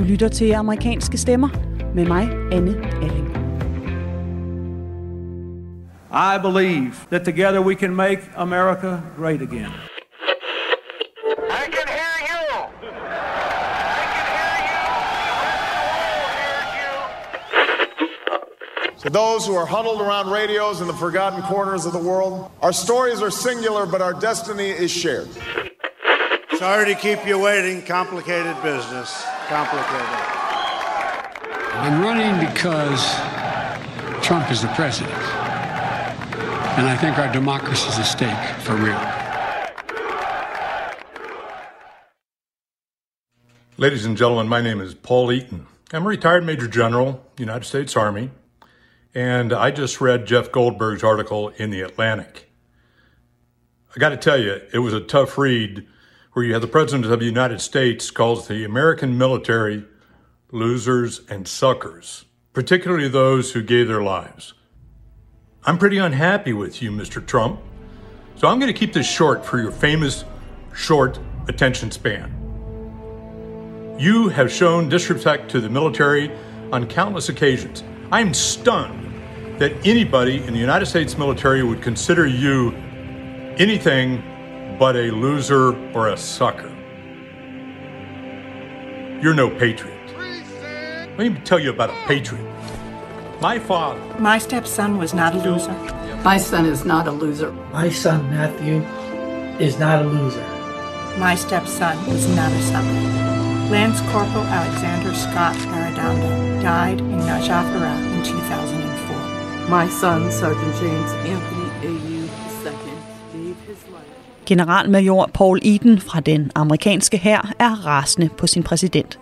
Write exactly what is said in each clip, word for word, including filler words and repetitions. Du lytter til Amerikanske Stemmer med mig, Anne Alling. I believe that together we can make America great again. I can hear you. I can hear you. I can hear you. To those who are huddled around radios in the forgotten corners of the world, our stories are singular, but our destiny is shared. Sorry to keep you waiting. Complicated business. Complicated. I'm running because Trump is the president. And I think our democracy is at stake for real. Ladies and gentlemen, my name is Paul Eaton. I'm a retired Major General, United States Army. And I just read Jeff Goldberg's article in The Atlantic. I got to tell you, it was a tough read, where you have the President of the United States calls the American military losers and suckers, particularly those who gave their lives. I'm pretty unhappy with you, Mister Trump, so I'm going to keep this short for your famous short attention span. You have shown disrespect to the military on countless occasions. I am stunned that anybody in the United States military would consider you anything but a loser or a sucker. You're no patriot. Let me tell you about a patriot. My father. My stepson was not a loser. My son is not a loser. My son, Matthew, is not a loser. My stepson was not a sucker. Lance Corporal Alexander Scott Maradona died in Najaf, Iraq in two thousand four. My son, Sergeant James Anthony A. Generalmajor Paul Eaton fra den amerikanske hær er rasende på sin præsident.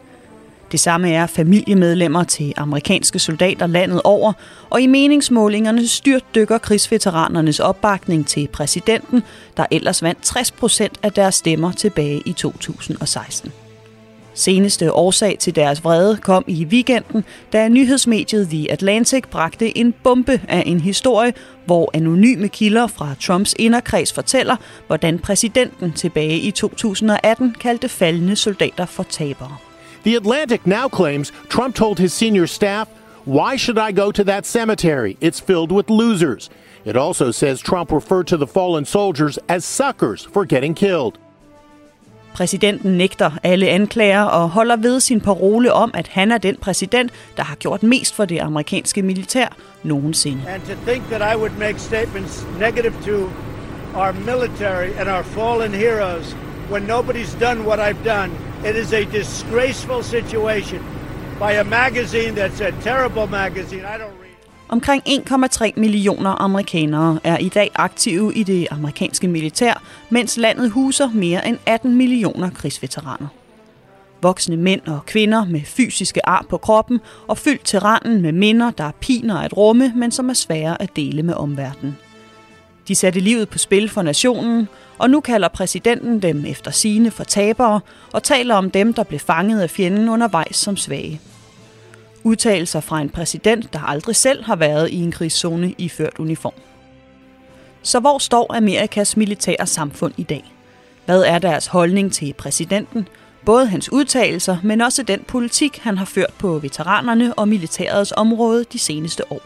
Det samme er familiemedlemmer til amerikanske soldater landet over, og i meningsmålingerne styrtdykker krigsveteranernes opbakning til præsidenten, der ellers vandt tres procent af deres stemmer tilbage i to tusind og seksten. Seneste årsag til deres vrede kom i weekenden, da nyhedsmediet The Atlantic bragte en bombe af en historie, hvor anonyme kilder fra Trumps inderkreds fortæller, hvordan præsidenten tilbage i to tusind og atten kaldte faldne soldater for tabere. The Atlantic now claims Trump told his senior staff, "Why should I go to that cemetery? It's filled with losers." It also says Trump referred to the fallen soldiers as suckers for getting killed. Præsidenten nægter alle anklager og holder ved sin parole om, at han er den præsident, der har gjort mest for det amerikanske militær nogensinde. And to think that I would make statements negative to our military and our fallen heroes when nobody's done what I've done. It is a disgraceful situation by a magazine that's a terrible magazine. I don't read. Omkring en komma tre millioner amerikanere er i dag aktive i det amerikanske militær, mens landet huser mere end atten millioner krigsveteraner. Voksne mænd og kvinder med fysiske ar på kroppen og fyldt til randen med minder, der piner at rumme, men som er svære at dele med omverdenen. De satte livet på spil for nationen, og nu kalder præsidenten dem efter sigende for tabere og taler om dem, der blev fanget af fjenden undervejs som svage. Udtalelser fra en præsident, der aldrig selv har været i en krigszone iført uniform. Så hvor står Amerikas militære samfund i dag? Hvad er deres holdning til præsidenten? Både hans udtalelser, men også den politik, han har ført på veteranerne og militærets område de seneste år.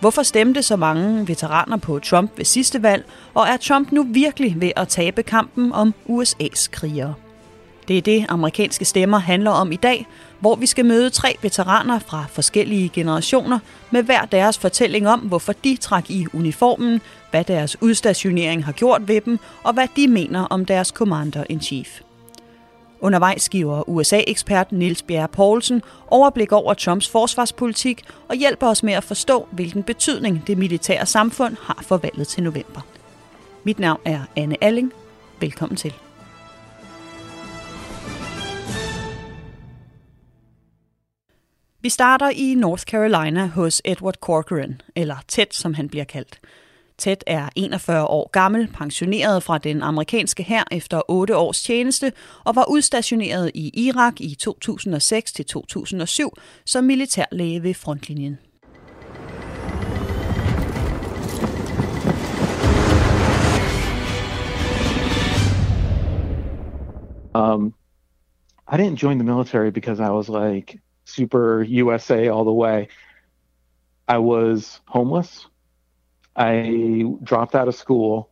Hvorfor stemte så mange veteraner på Trump ved sidste valg, og er Trump nu virkelig ved at tabe kampen om U S A's krigere? Det er det, Amerikanske Stemmer handler om i dag, hvor vi skal møde tre veteraner fra forskellige generationer med hver deres fortælling om, hvorfor de trak i uniformen, hvad deres udstationering har gjort ved dem, og hvad de mener om deres commander-in-chief. Undervejs giver U S A-ekspert Niels Bjerre Poulsen overblik over Trumps forsvarspolitik og hjælper os med at forstå, hvilken betydning det militære samfund har for valget til november. Mit navn er Anne Alling. Velkommen til. Vi starter i North Carolina hos Edward Corcoran, eller Ted, som han bliver kaldt. Ted er enogfyrre år gammel, pensioneret fra den amerikanske hær efter otte års tjeneste, og var udstationeret i Irak i to tusind og seks til to tusind og syv som militærlæge ved frontlinjen. Um, I didn't join the military because I was like super U S A all the way. I was homeless. I dropped out of school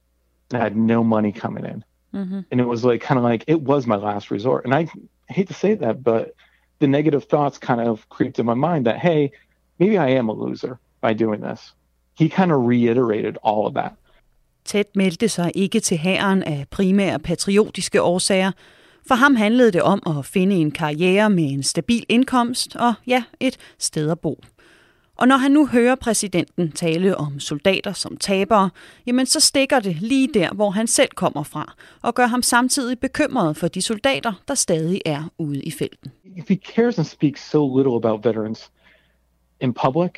and had no money coming in. Mm-hmm. And it was like, kind of like, it was my last resort. And I hate to say that, but the negative thoughts kind of creeped in my mind that, hey, maybe I am a loser by doing this. He kind of reiterated all of that. Ted meldte sig ikke til hæren af primære patriotiske årsager. For ham handlede det om at finde en karriere med en stabil indkomst og, ja, et sted at bo. Og når han nu hører præsidenten tale om soldater som tabere, jamen så stikker det lige der, hvor han selv kommer fra, og gør ham samtidig bekymret for de soldater, der stadig er ude i felten. If he cares and speaks so little about veterans in public,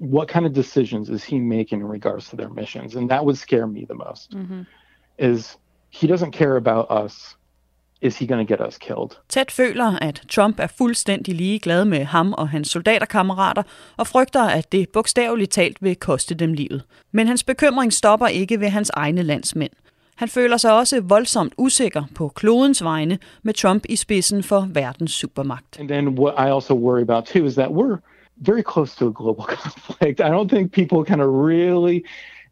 what kind of decisions is he making in regards to their missions? And that would scare me the most. Mm-hmm. Is he doesn't care about us. Is he gonna get us killed? Ted føler, at Trump er fuldstændig ligeglad med ham og hans soldaterkammerater, og frygter, at det bogstaveligt talt vil koste dem livet. Men hans bekymring stopper ikke ved hans egne landsmænd. Han føler sig også voldsomt usikker på klodens vegne med Trump i spidsen for verdens supermagt. And then what I also worry about too is that we're very close to a global conflict. I don't think people kind of really...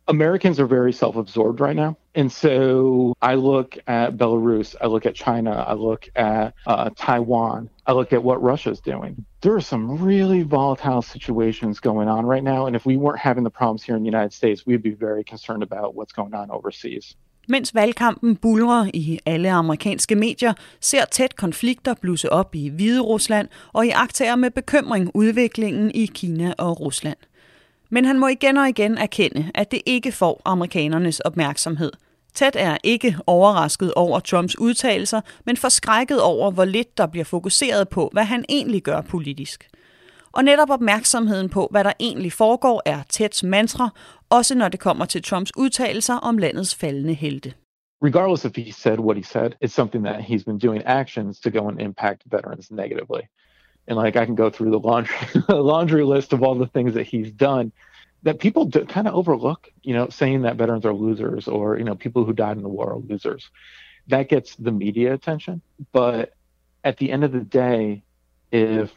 Americans are very self-absorbed right now. And so I look at Belarus, I look at China, I look at uh, Taiwan, I look at what Russia's doing. There are some really volatile situations going on right now, and if we weren't having the problems here in the United States, we'd be very concerned about what's going on overseas. Mens valgkampen buldrer i alle amerikanske medier, ser tæt konflikter blusse op i Hviderusland og iagttager med bekymring udviklingen i Kina og Rusland. Men han må igen og igen erkende, at det ikke får amerikanernes opmærksomhed. Ted er ikke overrasket over Trumps udtalelser, men forskrækket over, hvor lidt der bliver fokuseret på, hvad han egentlig gør politisk. Og netop opmærksomheden på, hvad der egentlig foregår, er Teds mantra, også når det kommer til Trumps udtalelser om landets faldende helte. Regardless if he said what he said, it's something that he's been doing actions to go and impact veterans negatively. And like I can go through the laundry laundry list of all the things that he's done that people do, kind of overlook, you know, saying that veterans are losers or, you know, people who died in the war are losers. That gets the media attention. But at the end of the day, if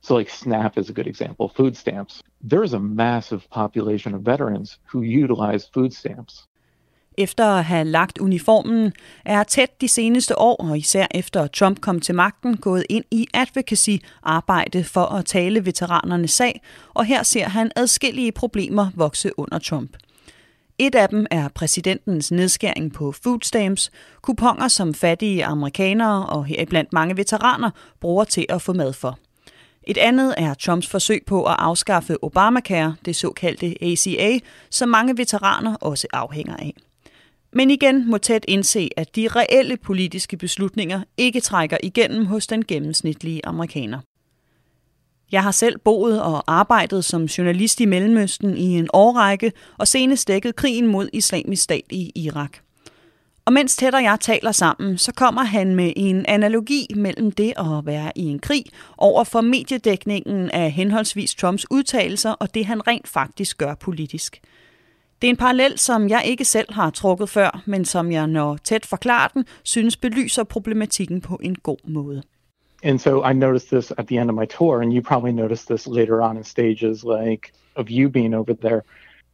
so like SNAP is a good example, food stamps, there's a massive population of veterans who utilize food stamps. Efter at have lagt uniformen, er Ted de seneste år, og især efter Trump kom til magten, gået ind i advocacy-arbejde for at tale veteranernes sag, og her ser han adskillige problemer vokse under Trump. Et af dem er præsidentens nedskæring på food stamps, kuponer som fattige amerikanere og heriblandt mange veteraner bruger til at få mad for. Et andet er Trumps forsøg på at afskaffe Obamacare, det såkaldte A C A, som mange veteraner også afhænger af. Men igen må Ted indse, at de reelle politiske beslutninger ikke trækker igennem hos den gennemsnitlige amerikaner. Jeg har selv boet og arbejdet som journalist i Mellemøsten i en årrække og senest dækket krigen mod Islamisk Stat i Irak. Og mens Ted og jeg taler sammen, så kommer han med en analogi mellem det at være i en krig over for mediedækningen af henholdsvis Trumps udtalelser og det, han rent faktisk gør politisk. Det er en parallel, som jeg ikke selv har trukket før, men som jeg, når tæt forklarer den, synes belyser problematikken på en god måde. And so I noticed this at the end of my tour, and you probably noticed this later on in stages like of you being over there.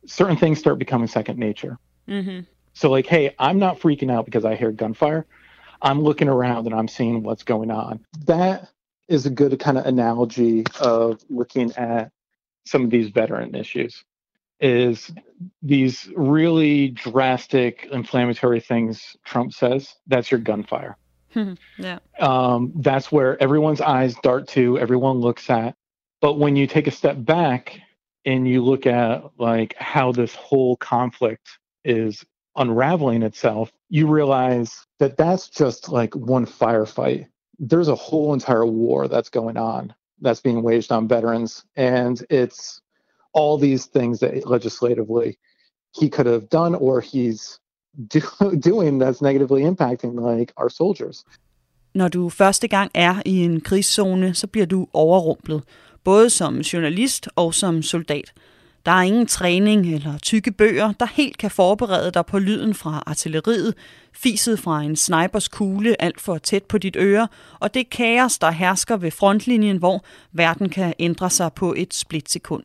Certain things start becoming second nature. Mm-hmm. So like, hey, I'm not freaking out because I hear gunfire. I'm looking around and I'm seeing what's going on. That is a good kind of analogy of looking at some of these veteran issues. Is these really drastic inflammatory things Trump says, that's your gunfire. Yeah. Um, that's where everyone's eyes dart to, everyone looks at. But when you take a step back and you look at like how this whole conflict is unraveling itself, you realize that that's just like one firefight. There's a whole entire war that's going on, that's being waged on veterans. And it's all these things that legislatively he could have done or he's do- doing that's negatively impacting like our soldiers. Når du første gang er i en krigszone, så bliver du overrumplet, både som journalist og som soldat. Der er ingen træning eller tykke bøger, der helt kan forberede dig på lyden fra artilleriet, fiset fra en snipers kugle alt for tæt på dit øre, og det kaos, der hersker ved frontlinjen, hvor verden kan ændre sig på et splitsekund.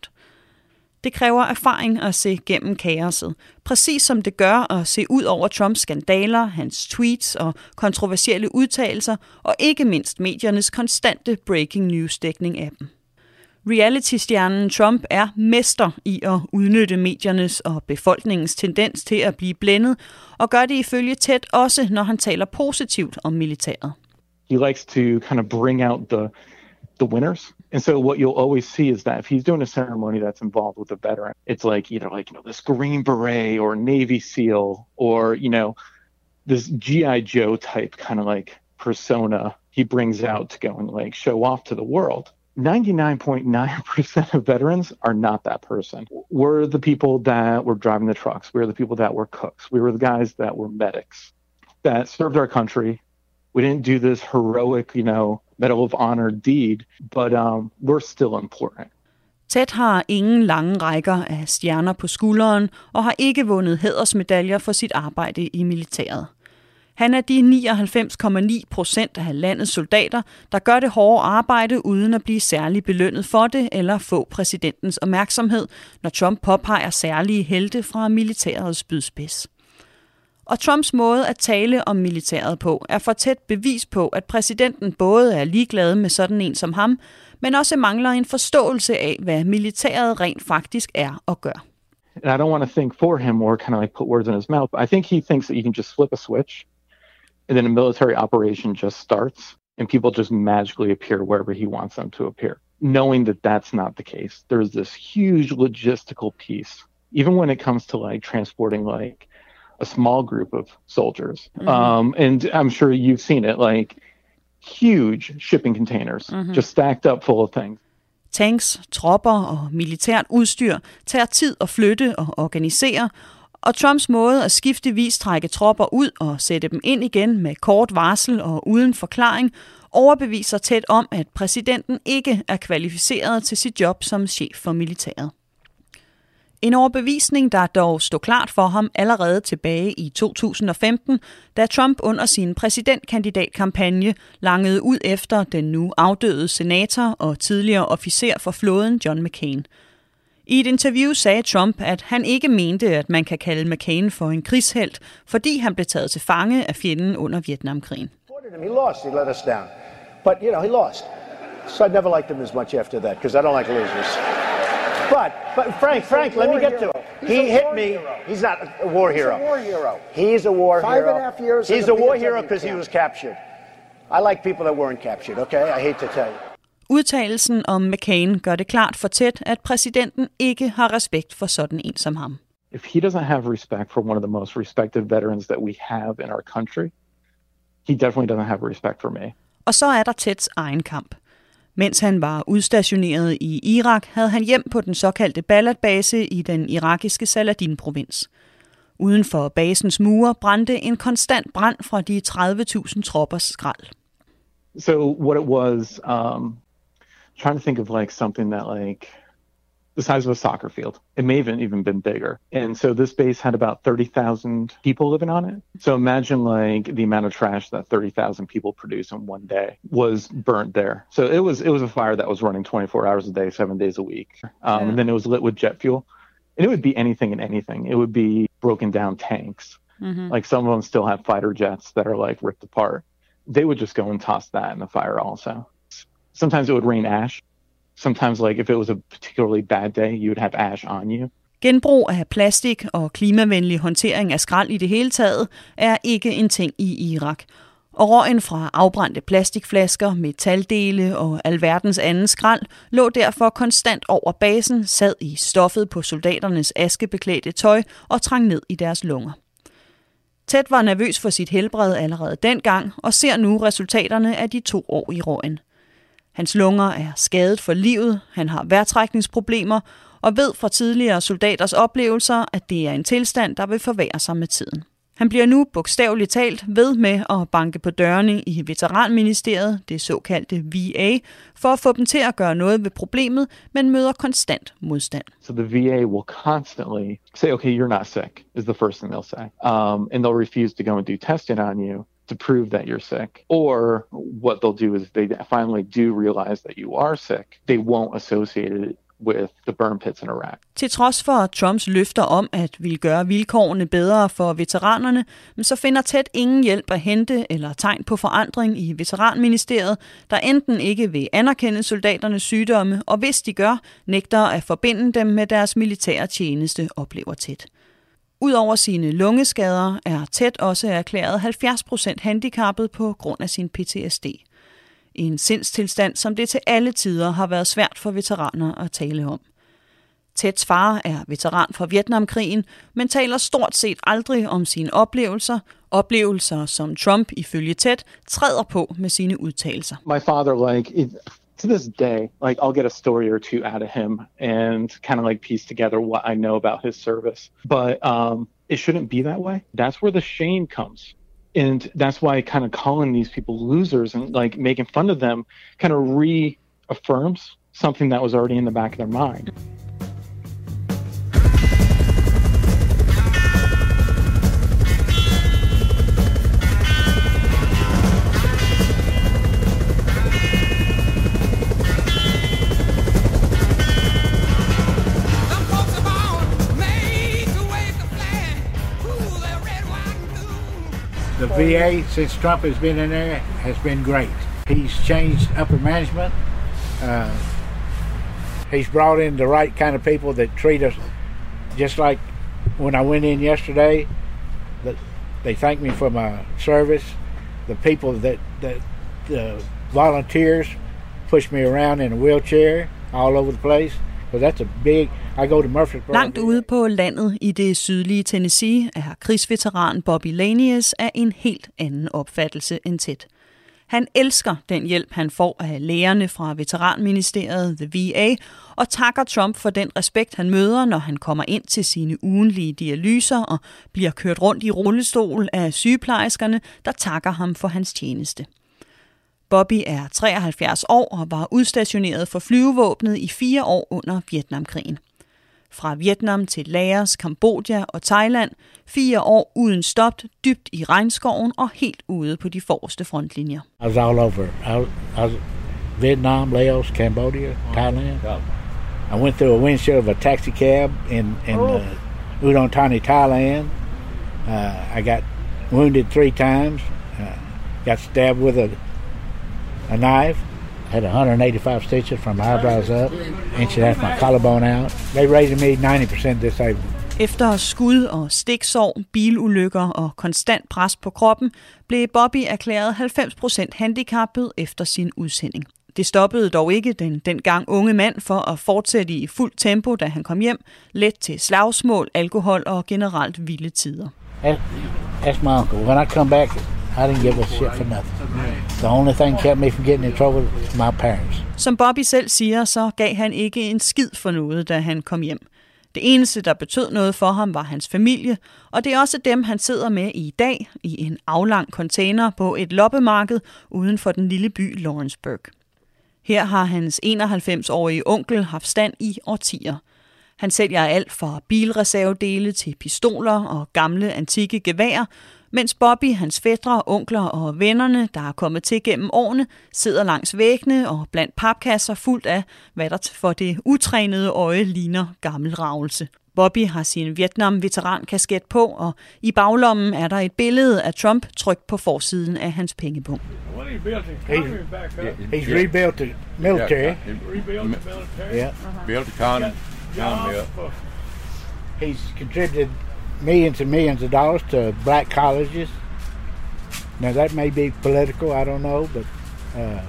Det kræver erfaring at se gennem kaoset, præcis som det gør at se ud over Trumps skandaler, hans tweets og kontroversielle udtalelser, og ikke mindst mediernes konstante breaking news-dækning af dem. Reality-stjernen Trump er mester i at udnytte mediernes og befolkningens tendens til at blive blændet, og gør det ifølge T E D også, når han taler positivt om militæret. He likes to kind of bring out the the winners. And so what you'll always see is that if he's doing a ceremony that's involved with a veteran, it's like either like, you know, this Green Beret or Navy SEAL or, you know, this G I Joe type kind of like persona he brings out to go and like show off to the world. ninety-nine point nine percent of veterans are not that person. We're the people that were driving the trucks. We're the people that were cooks. We were the guys that were medics that served our country. We didn't do this heroic, you know, Medal of Honor deed, but um, we're still important. T E D har ingen lange rækker af stjerner på skulderen og har ikke vundet hædersmedaljer for sit arbejde i militæret. Han er de nioghalvfems komma ni procent af landets soldater, der gør det hårde arbejde uden at blive særlig belønnet for det eller få præsidentens opmærksomhed, når Trump påpeger særlige helte fra militærets spydspids. Og Trumps måde at tale om militæret på er for tæt bevis på, at præsidenten både er ligeglad med sådan en som ham, men også mangler en forståelse af, hvad militæret rent faktisk er og gør. And I don't want to think for him or kind of like put words in his mouth. I think he thinks that you can just flip a switch, and then a military operation just starts, and people just magically appear wherever he wants them to appear, knowing that that's not the case. There's this huge logistical piece, even when it comes to like transporting like a small group of soldiers. Mm-hmm. Um, and I'm sure you've seen it, like huge shipping containers mm-hmm. just stacked up full of things. Tanks, tropper og militært udstyr tager tid at flytte og organisere, og Trumps måde at skiftevis trække tropper ud og sætte dem ind igen med kort varsel og uden forklaring, overbeviser T E D om, at præsidenten ikke er kvalificeret til sit job som chef for militæret. En overbevisning, der dog stod klart for ham allerede tilbage i to tusind og femten, da Trump under sin præsidentkandidatkampagne langede ud efter den nu afdøde senator og tidligere officer for flåden John McCain. I et interview sagde Trump, at han ikke mente, at man kan kalde McCain for en krigshelt, fordi han blev taget til fange af fjenden under Vietnamkrigen. He lost, he let us down. But you know, he lost. So I never liked him as much after that, because I don't like losers. But, but Frank, Frank, let me get to it. He hit me. He's not a war hero. He's a war hero. He's a war hero. Five and a half years. He's a war hero because he was captured. I like people that weren't captured, okay? I hate to tell you. Udtalelsen om McCain gør det klart for T E D, at præsidenten ikke har respekt for sådan en som ham. If he doesn't have respect for one of the most respected veterans that we have in our country, he definitely doesn't have respect for me. Og så er der T E Ds egen kamp. Mens han var udstationeret i Irak, havde han hjem på den såkaldte Balad-base i den irakiske Saladin-provins. Uden for basens mure brændte en konstant brand fra de tredive tusind troppers skrald. So what it was, um, trying to think of like something that like the size of a soccer field. It may have even been bigger. And so this base had about thirty thousand people living on it. So imagine like the amount of trash that thirty thousand people produce in one day was burnt there. So it was it was a fire that was running twenty-four hours a day, seven days a week. Um, yeah. And then it was lit with jet fuel. And it would be anything and anything. It would be broken down tanks. Mm-hmm. Like some of them still have fighter jets that are like ripped apart. They would just go and toss that in the fire also. Sometimes it would rain ash. Sometimes, like if it was a particularly bad day, you would have ash on you. Genbrug af plastik og klimavenlig håndtering af skrald i det hele taget er ikke en ting i Irak. Og røgen fra afbrændte plastikflasker, metaldele og alverdens anden skrald lå derfor konstant over basen, sad i stoffet på soldaternes askebeklædte tøj og trængte ned i deres lunger. T E D var nervøs for sit helbred allerede dengang og ser nu resultaterne af de to år i røgen. Hans lunger er skadet for livet, han har vejrtrækningsproblemer og ved fra tidligere soldaters oplevelser, at det er en tilstand, der vil forværre sig med tiden. Han bliver nu bogstaveligt talt ved med at banke på dørene i Veteranministeriet, det såkaldte V A, for at få dem til at gøre noget ved problemet, men møder konstant modstand. So the V A will constantly say, okay, you're not sick, is the first thing they'll say. Um, and they'll refuse to go and do testing on you to prove that you're sick. Or what they'll do is they finally do realize that you are sick. They won't associate it with the burn pits in Iraq. Til trods for Trumps løfter om at ville gøre vilkårene bedre for veteranerne, så finder tæt ingen hjælp at hente eller tegn på forandring i Veteranministeriet, der enten ikke vil anerkende soldaternes sygdomme, og hvis de gør, nægter at forbinde dem med deres militære tjeneste, oplever tæt. Udover sine lungeskader er tæt også erklæret halvfjerds procent handicappet på grund af sin P T S D. En sindstilstand, som det til alle tider har været svært for veteraner at tale om. Teds far er veteran fra Vietnamkrigen, men taler stort set aldrig om sine oplevelser. Oplevelser, som Trump ifølge Ted træder på med sine udtalelser. My father, like, it, to this day, like, I'll get a story or two out of him and kind of like piece together what I know about his service. But um, it shouldn't be that way. That's where the shame comes. And that's why kind of calling these people losers and like making fun of them kind of reaffirms something that was already in the back of their mind. The V A, since Trump has been in there, has been great. He's changed upper management. Uh, he's brought in the right kind of people that treat us just like when I went in yesterday. That they thanked me for my service. The people that, that the volunteers pushed me around in a wheelchair all over the place. So that's a big... Langt ude på landet i det sydlige Tennessee er krigsveteranen Bobby Lanias af en helt anden opfattelse end tæt. Han elsker den hjælp, han får af lægerne fra Veteranministeriet, The V A, og takker Trump for den respekt, han møder, når han kommer ind til sine ugenlige dialyser og bliver kørt rundt i rullestol af sygeplejerskerne, der takker ham for hans tjeneste. Bobby er treoghalvfjerds år og var udstationeret for flyvevåbnet i fire år under Vietnamkrigen. Fra Vietnam til Laos, Kambodja og Thailand, fire år uden stop, dybt i regnskoven og helt ude på de forreste frontlinjer. I was all over. I was, I was Vietnam, Laos, Cambodia, Thailand. I went through a windshield of a taxi cab in, in uh, Udon Thani, Thailand. Uh, I got wounded three times. Uh, got stabbed with a, a knife. Had one hundred eighty-five stitches from my eyebrows up, inch and a half my collarbone out. They rated me ninety percent disabled. Efter skud og stiksår, bilulykker og konstant pres på kroppen, blev Bobby erklæret halvfems procent handicappet efter sin udsending. Det stoppede dog ikke den dengang unge mand for at fortsætte i fuld tempo, da han kom hjem, let til slagsmål, alkohol og generelt vilde tider. That's my uncle. When I come back, I didn't give a shit for nothing. The only thing kept me from getting in trouble was my parents. Som Bobby selv siger, så gav han ikke en skid for noget, da han kom hjem. Det eneste, der betød noget for ham, var hans familie, og det er også dem, han sidder med i dag i en aflang container på et loppemarked uden for den lille by Lawrenceburg. Her har hans enoghalvfems-årige onkel haft stand i årtier. Han sælger alt fra bilreservedele til pistoler og gamle antikke geværer, mens Bobby, hans fætre, onkler og vennerne, der er kommet til gennem årene, sidder langs væggene og blandt papkasser fuldt af, hvad der for det utrænede øje ligner gammel ragelse. Bobby har sin Vietnam-veterankasket på, og i baglommen er der et billede af Trump trykt på forsiden af hans pengepunkt. He's rebuilt the military. He's contributed millions and millions of dollars to black colleges. Now that may be political, I don't know, but uh,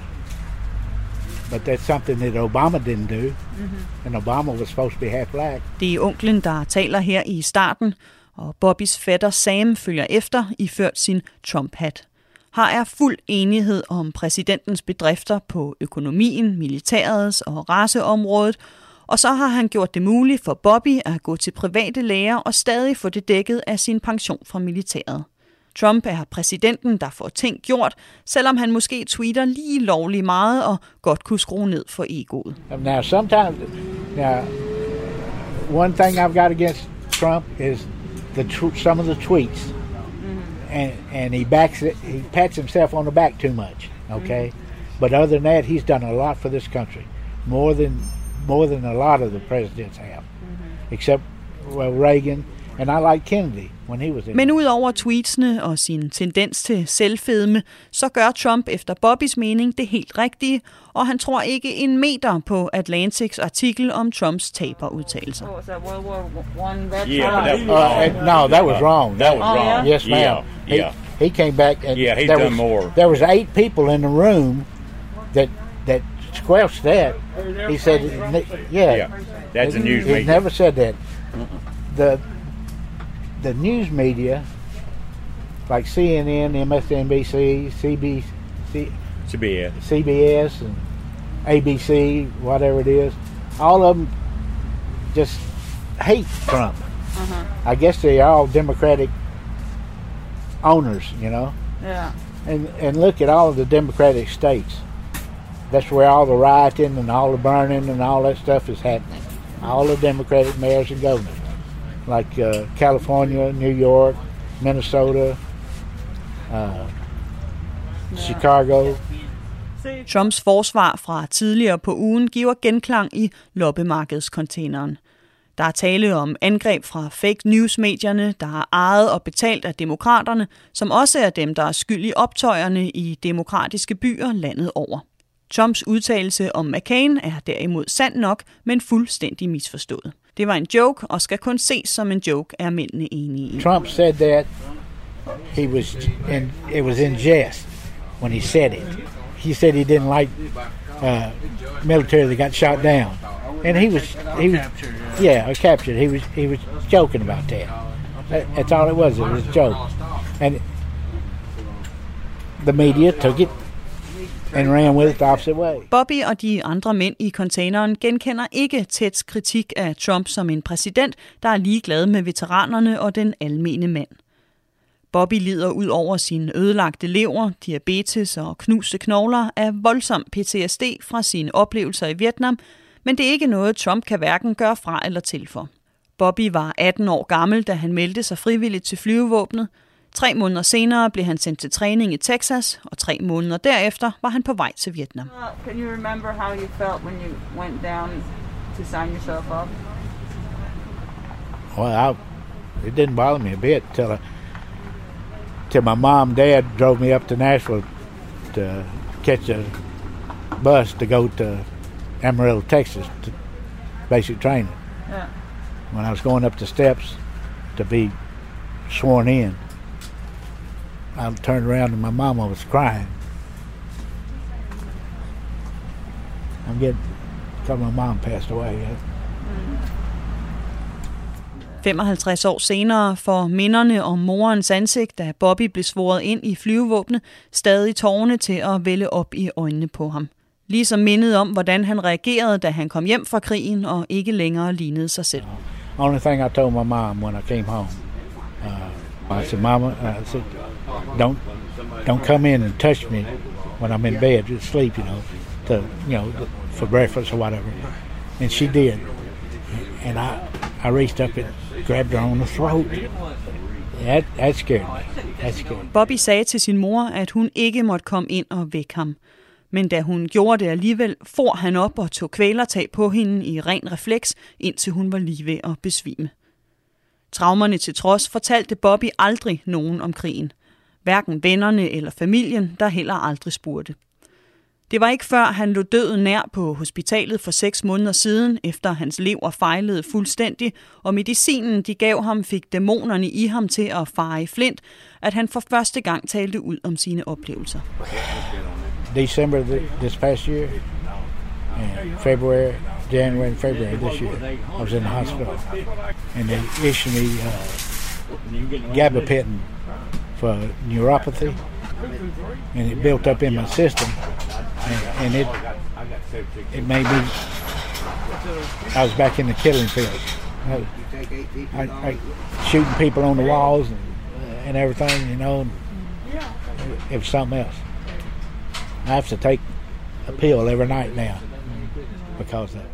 but that's something that Obama didn't do, mm-hmm. and Obama was supposed to be half black. Det er onklen, der taler her i starten, og Bobbys fætter Sam følger efter, iført sin Trump-hat. Her er fuld enighed om præsidentens bedrifter på økonomien, militærets og raceområdet, Og så har han gjort det muligt for Bobby at gå til private læger og stadig få det dækket af sin pension fra militæret. Trump er præsidenten, der får ting gjort, selvom han måske tweeter lige lovlig meget og godt kunne skrue ned for egoet. Now sometimes, now one thing I've got against Trump is the some of the tweets, and and he backs it, he pats himself on the back too much, okay? But other than that, he's done a lot for this country, more than more than a lot of the presidents have, except well, Reagan. And I like Kennedy, when he was in. Men udover tweetsene og sin tendens til selvfedme, så gør Trump efter Bobbys mening det helt rigtige, og han tror ikke en meter på Atlantics artikel om Trumps taberudtalelser. Yeah, uh, no, that was wrong. That was wrong. Yes, ma'am. He, he came back and yeah, there, was, there was eight people in the room that that squelched that. He said, yeah, yeah that's a news media. He never said that. The The news media, like C N N, M S N B C, C B C, C B S, C B S, and A B C, whatever it is, all of them just hate Trump. Uh-huh. I guess they are all Democratic owners, you know. Yeah. And and look at all of the Democratic states. That's where all the rioting and all the burning and all that stuff is happening. All the Democratic mayors and governors. Like uh, California, New York, Minnesota, uh, Chicago. Trumps forsvar fra tidligere på ugen giver genklang i loppemarkedscontaineren. Der er tale om angreb fra fake news-medierne, der er ejet og betalt af demokraterne, som også er dem, der er skyld i optøjerne i demokratiske byer landet over. Trumps udtalelse om McCain er derimod sand nok, men fuldstændig misforstået. Det var en joke og skal kun ses som en joke, er mændene enige i. Trump said that he was in, it was in jest when he said it. He said he didn't like uh, military that got shot down, and he was he was yeah captured. He was he was joking about that. That's all it was. It was a joke, and the media took it. And ran with it the opposite way. Bobby og de andre mænd i containeren genkender ikke tæts kritik af Trump som en præsident, der er ligeglad med veteranerne og den almene mand. Bobby lider ud over sine ødelagte lever, diabetes og knuste knogler af voldsom P T S D fra sine oplevelser i Vietnam, men det er ikke noget, Trump kan hverken gøre fra eller til for. Bobby var atten år gammel, da han meldte sig frivilligt til flyvevåbnet. Tre måneder senere blev han sendt til træning i Texas, og tre måneder derefter var han på vej til Vietnam. Can you remember how you felt when you went down to sign yourself up? Well, I, it didn't bother me a bit till I, till my mom and dad drove me up to Nashville to catch a bus to go to Amarillo, Texas to basic training. Yeah. When I was going up the steps to be sworn in, I turned around and my mama was crying. I'm getting, because my mom passed away. Yeah. femoghalvtreds år senere får minderne om morens ansigt, da Bobby blev svoret ind i flyvevåbnet, stadig tårerne til at vælde op i øjnene på ham. Ligesom mindet om, hvordan han reagerede, da han kom hjem fra krigen og ikke længere lignede sig selv. The only thing I told my mom when I came home, uh, I said, Mama, I said, Don't don't come in and touch me when I'm in bed to sleep, you know, to you know for breakfast or whatever. And she did, and I I reached up and grabbed her on the throat. That that scared me. That scared me. Bobby sagde til sin mor, at hun ikke måtte komme ind og vække ham, men da hun gjorde det alligevel, for han op og tog kvælertag på hende i ren refleks, indtil hun var lige ved at besvime. Traumerne til trods fortalte Bobby aldrig nogen om krigen. Hverken vennerne eller familien, der heller aldrig spurgte. Det var ikke før han lå døden nær på hospitalet for seks måneder siden, efter hans lever fejlede fuldstændig, og medicinen de gav ham fik dæmonerne i ham til at fare i flint, at han for første gang talte ud om sine oplevelser. December this past year, and February, January and February this year, I was in the hospital, and they issued me uh, gabapentin. For neuropathy, and it built up in my system, and, and it it made me I was back in the killing field. I, I, I shooting people on the walls and, and everything, you know. And it was something else. I have to take a pill every night now because of that.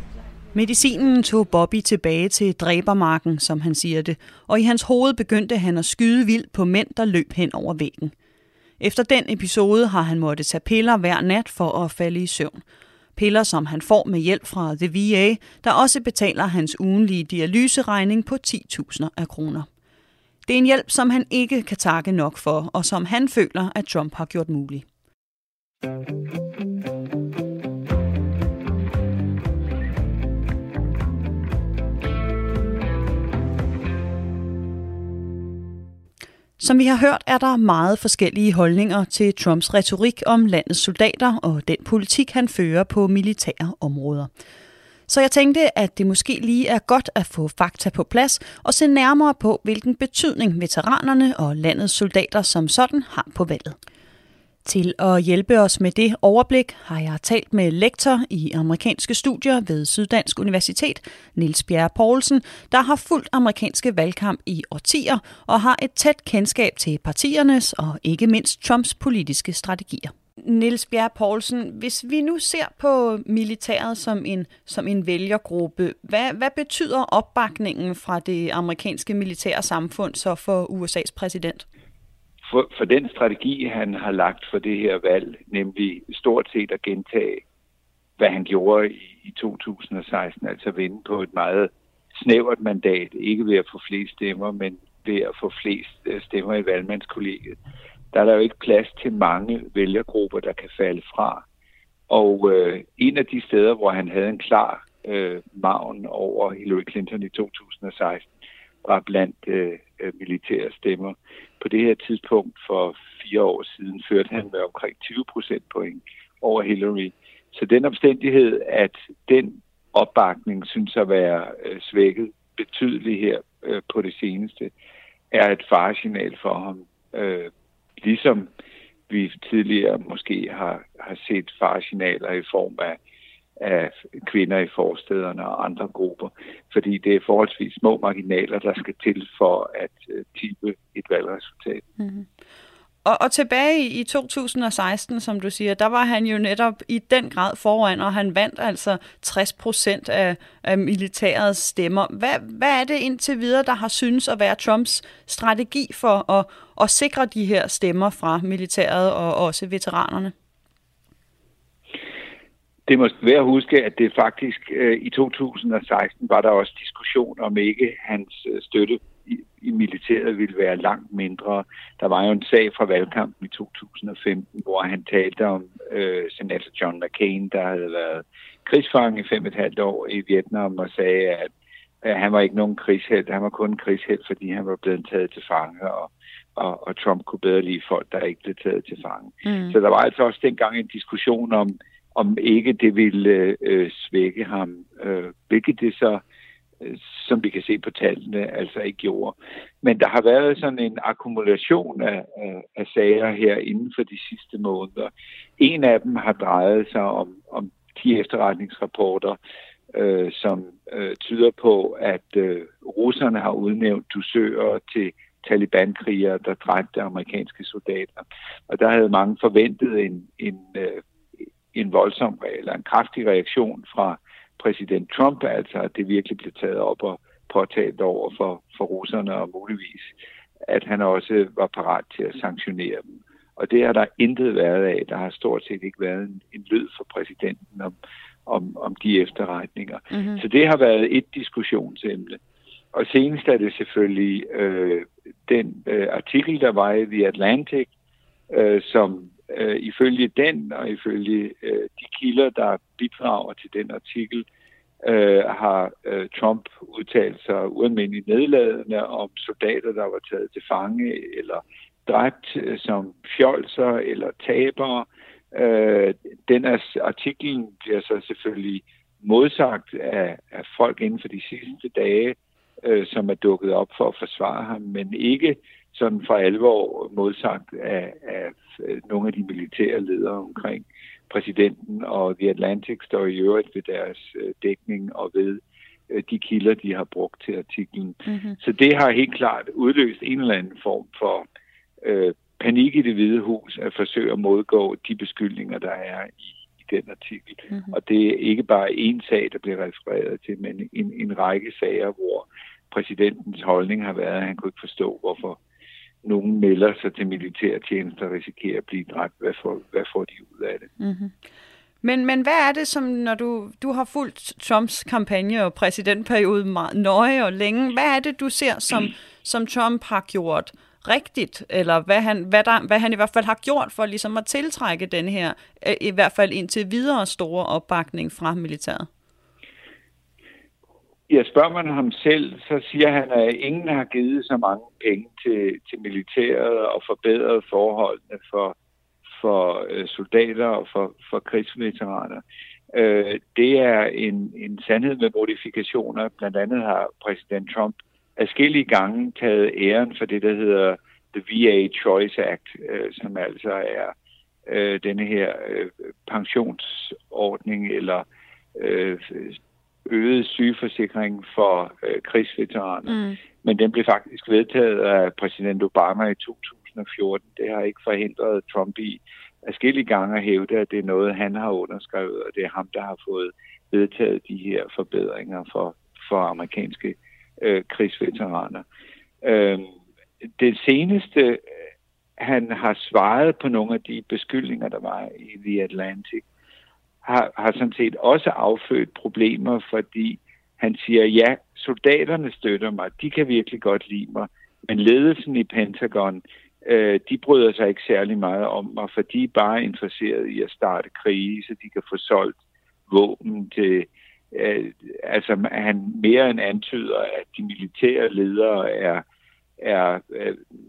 Medicinen tog Bobby tilbage til dræbermarken, som han siger det, og i hans hoved begyndte han at skyde vildt på mænd, der løb hen over væggen. Efter den episode har han måttet tage piller hver nat for at falde i søvn. Piller, som han får med hjælp fra The V A, der også betaler hans ugenlige dialyseregning på ti tusind af kroner. Det er en hjælp, som han ikke kan takke nok for, og som han føler, at Trump har gjort mulig. Som vi har hørt, er der meget forskellige holdninger til Trumps retorik om landets soldater og den politik, han fører på militære områder. Så jeg tænkte, at det måske lige er godt at få fakta på plads og se nærmere på, hvilken betydning veteranerne og landets soldater som sådan har på valget. Til at hjælpe os med det overblik har jeg talt med lektor i amerikanske studier ved Syddansk Universitet, Niels Bjerre Poulsen, der har fulgt amerikanske valgkamp i årtier og har et tæt kendskab til partiernes og ikke mindst Trumps politiske strategier. Niels Bjerre Poulsen, hvis vi nu ser på militæret som en, som en vælgergruppe, hvad, hvad betyder opbakningen fra det amerikanske militære samfund så for U S A's præsident? For, for den strategi, han har lagt for det her valg, nemlig stort set at gentage, hvad han gjorde i, i to tusind og seksten, altså vinde på et meget snævert mandat, ikke ved at få flest stemmer, men ved at få flest stemmer i valgmandskollegiet. Der er der jo ikke plads til mange vælgergrupper, der kan falde fra. Og øh, en af de steder, hvor han havde en klar øh, margen over Hillary Clinton i to tusind og seksten, var blandt øh, militære stemmer. På det her tidspunkt for fire år siden førte han med omkring tyve procentpoint over Hillary. Så den omstændighed, at den opbakning synes at være øh, svækket betydeligt her øh, på det seneste, er et faresignal for ham. Øh, Ligesom vi tidligere måske har, har set faresignaler i form af, af kvinder i forstederne og andre grupper. Fordi det er forholdsvis små marginaler, der skal til for at tippe et valgresultat. Mm-hmm. Og, og tilbage i to tusind og seksten, som du siger, der var han jo netop i den grad foran, og han vandt altså tres procent af, af militærets stemmer. Hvad, hvad er det indtil videre, der har synes at være Trumps strategi for at, at sikre de her stemmer fra militæret og også veteranerne? Det må være at huske, at det faktisk øh, i to tusind og seksten var der også diskussion om ikke hans støtte i militæret ville være langt mindre. Der var jo en sag fra valgkampen i to tusind og femten, hvor han talte om øh, senator John McCain, der havde været krigsfange i fem og et halvt år i Vietnam, og sagde, at øh, han var ikke nogen krigshelt, han var kun en krigshelt, fordi han var blevet taget til fange, og, og, og Trump kunne bedre lide folk, der ikke blev taget til fange. Mm. Så der var altså også dengang en diskussion om, om ikke det ville øh, svække ham, øh, hvilket det så som vi kan se på tallene, altså ikke gjorde. Men der har været sådan en akkumulation af, af, af sager her inden for de sidste måneder. En af dem har drejet sig om, om de efterretningsrapporter, øh, som øh, tyder på, at øh, russerne har udnævnt dusører til Taliban-krigere, der dræbte amerikanske soldater. Og der havde mange forventet en, en, øh, en voldsom eller en kraftig reaktion fra præsident Trump, altså, at det virkelig blev taget op og påtalt over for, for russerne, og muligvis, at han også var parat til at sanktionere dem. Og det har der intet været af. Der har stort set ikke været en, en lyd fra præsidenten om, om, om de efterretninger. Mm-hmm. Så det har været et diskussionsemne. Og senest er det selvfølgelig øh, den øh, artikel, der var i The Atlantic, øh, som Øh, ifølge den og ifølge øh, de kilder, der bidrager til den artikel, øh, har øh, Trump udtalt sig ualmindeligt nedladende om soldater, der var taget til fange eller dræbt øh, som fjolser eller tabere. Øh, den artikel bliver så selvfølgelig modsagt af, af folk inden for de sidste dage, øh, som er dukket op for at forsvare ham, men ikke sådan for alvor modsagt af, af nogle af de militære ledere omkring præsidenten og The Atlantic står i øvrigt ved deres dækning og ved de kilder, de har brugt til artiklen. Mm-hmm. Så det har helt klart udløst en eller anden form for øh, panik i Det Hvide Hus at forsøge at modgå de beskyldninger, der er i den artikel. Mm-hmm. Og det er ikke bare én sag, der bliver refereret til, men en, en række sager, hvor præsidentens holdning har været, at han kunne ikke forstå, hvorfor nogen melder sig til militærtjenester og risikerer at blive dræbt. Hvad får, hvad får de ud af det? Mm-hmm. Men, men hvad er det, som når du, du har fulgt Trumps kampagne og præsidentperiode meget nøje og længe, hvad er det, du ser, som, som Trump har gjort rigtigt, eller hvad han, hvad, der, hvad han i hvert fald har gjort for ligesom at tiltrække den her, i hvert fald indtil videre store opbakning fra militæret? Ja, spørger man ham selv, så siger han, at ingen har givet så mange penge til, til militæret og forbedret forholdene for for soldater og for, for krigsveteraner. Øh, det er en, en sandhed med modifikationer. Blandt andet har præsident Trump adskillige gange taget æren for det, der hedder The V A Choice Act, øh, som altså er øh, denne her øh, pensionsordning eller øh, øget sygeforsikring for øh, krigsveteraner. Mm. Men den blev faktisk vedtaget af præsident Obama i to tusind og fjorten. Det har ikke forhindret Trump i adskillige gange at hævde, at det er noget, han har underskrevet, og det er ham, der har fået vedtaget de her forbedringer for, for amerikanske øh, krigsveteraner. Øh, det seneste, han har svaret på nogle af de beskyldninger, der var i The Atlantic, har, har sådan set også affødt problemer, fordi han siger, ja, soldaterne støtter mig, de kan virkelig godt lide mig, men ledelsen i Pentagon, de bryder sig ikke særlig meget om mig, for de er bare interesseret i at starte krige, så de kan få solgt våben til... Altså, han mere end antyder, at de militære ledere er, er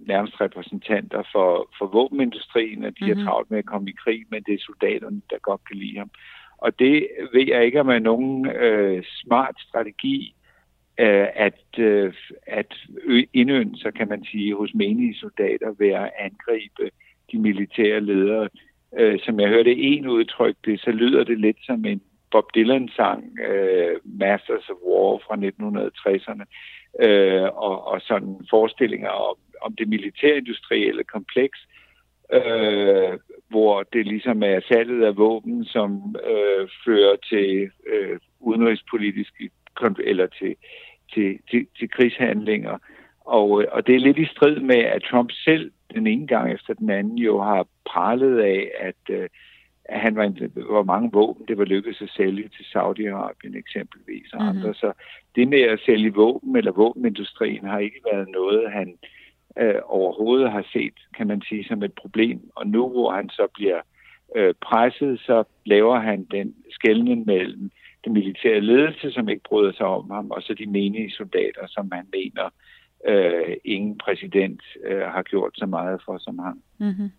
nærmest repræsentanter for, for våbenindustrien, og de mm-hmm. er travlt med at komme i krig, men det er soldaterne, der godt kan lide ham. Og det ved jeg ikke, om er nogen øh, smart strategi, at, at indønde, så kan man sige, hos menige soldater ved at angribe de militære ledere. Som jeg hørte en udtryk det, så lyder det lidt som en Bob Dylan-sang, uh, Masters of War fra nitten tresserne, uh, og, og sådan forestillinger om, om det militærindustrielle kompleks, uh, hvor det ligesom er salget af våben, som uh, fører til uh, udenrigspolitiske eller til, til, til, til krigshandlinger. Og, og det er lidt i strid med, at Trump selv den ene gang efter den anden jo har pralet af, at, at han var en, hvor mange våben det var lykkedes at sælge til Saudi-Arabien eksempelvis og mm-hmm. andre. Så det med at sælge våben eller våbenindustrien har ikke været noget, han øh, overhovedet har set, kan man sige, som et problem. Og nu hvor han så bliver øh, presset, så laver han den skelnen mellem den militære ledelse, som ikke bryder sig om ham, og så de menige soldater, som han mener, øh, ingen præsident øh, har gjort så meget for som ham. Mm-hmm.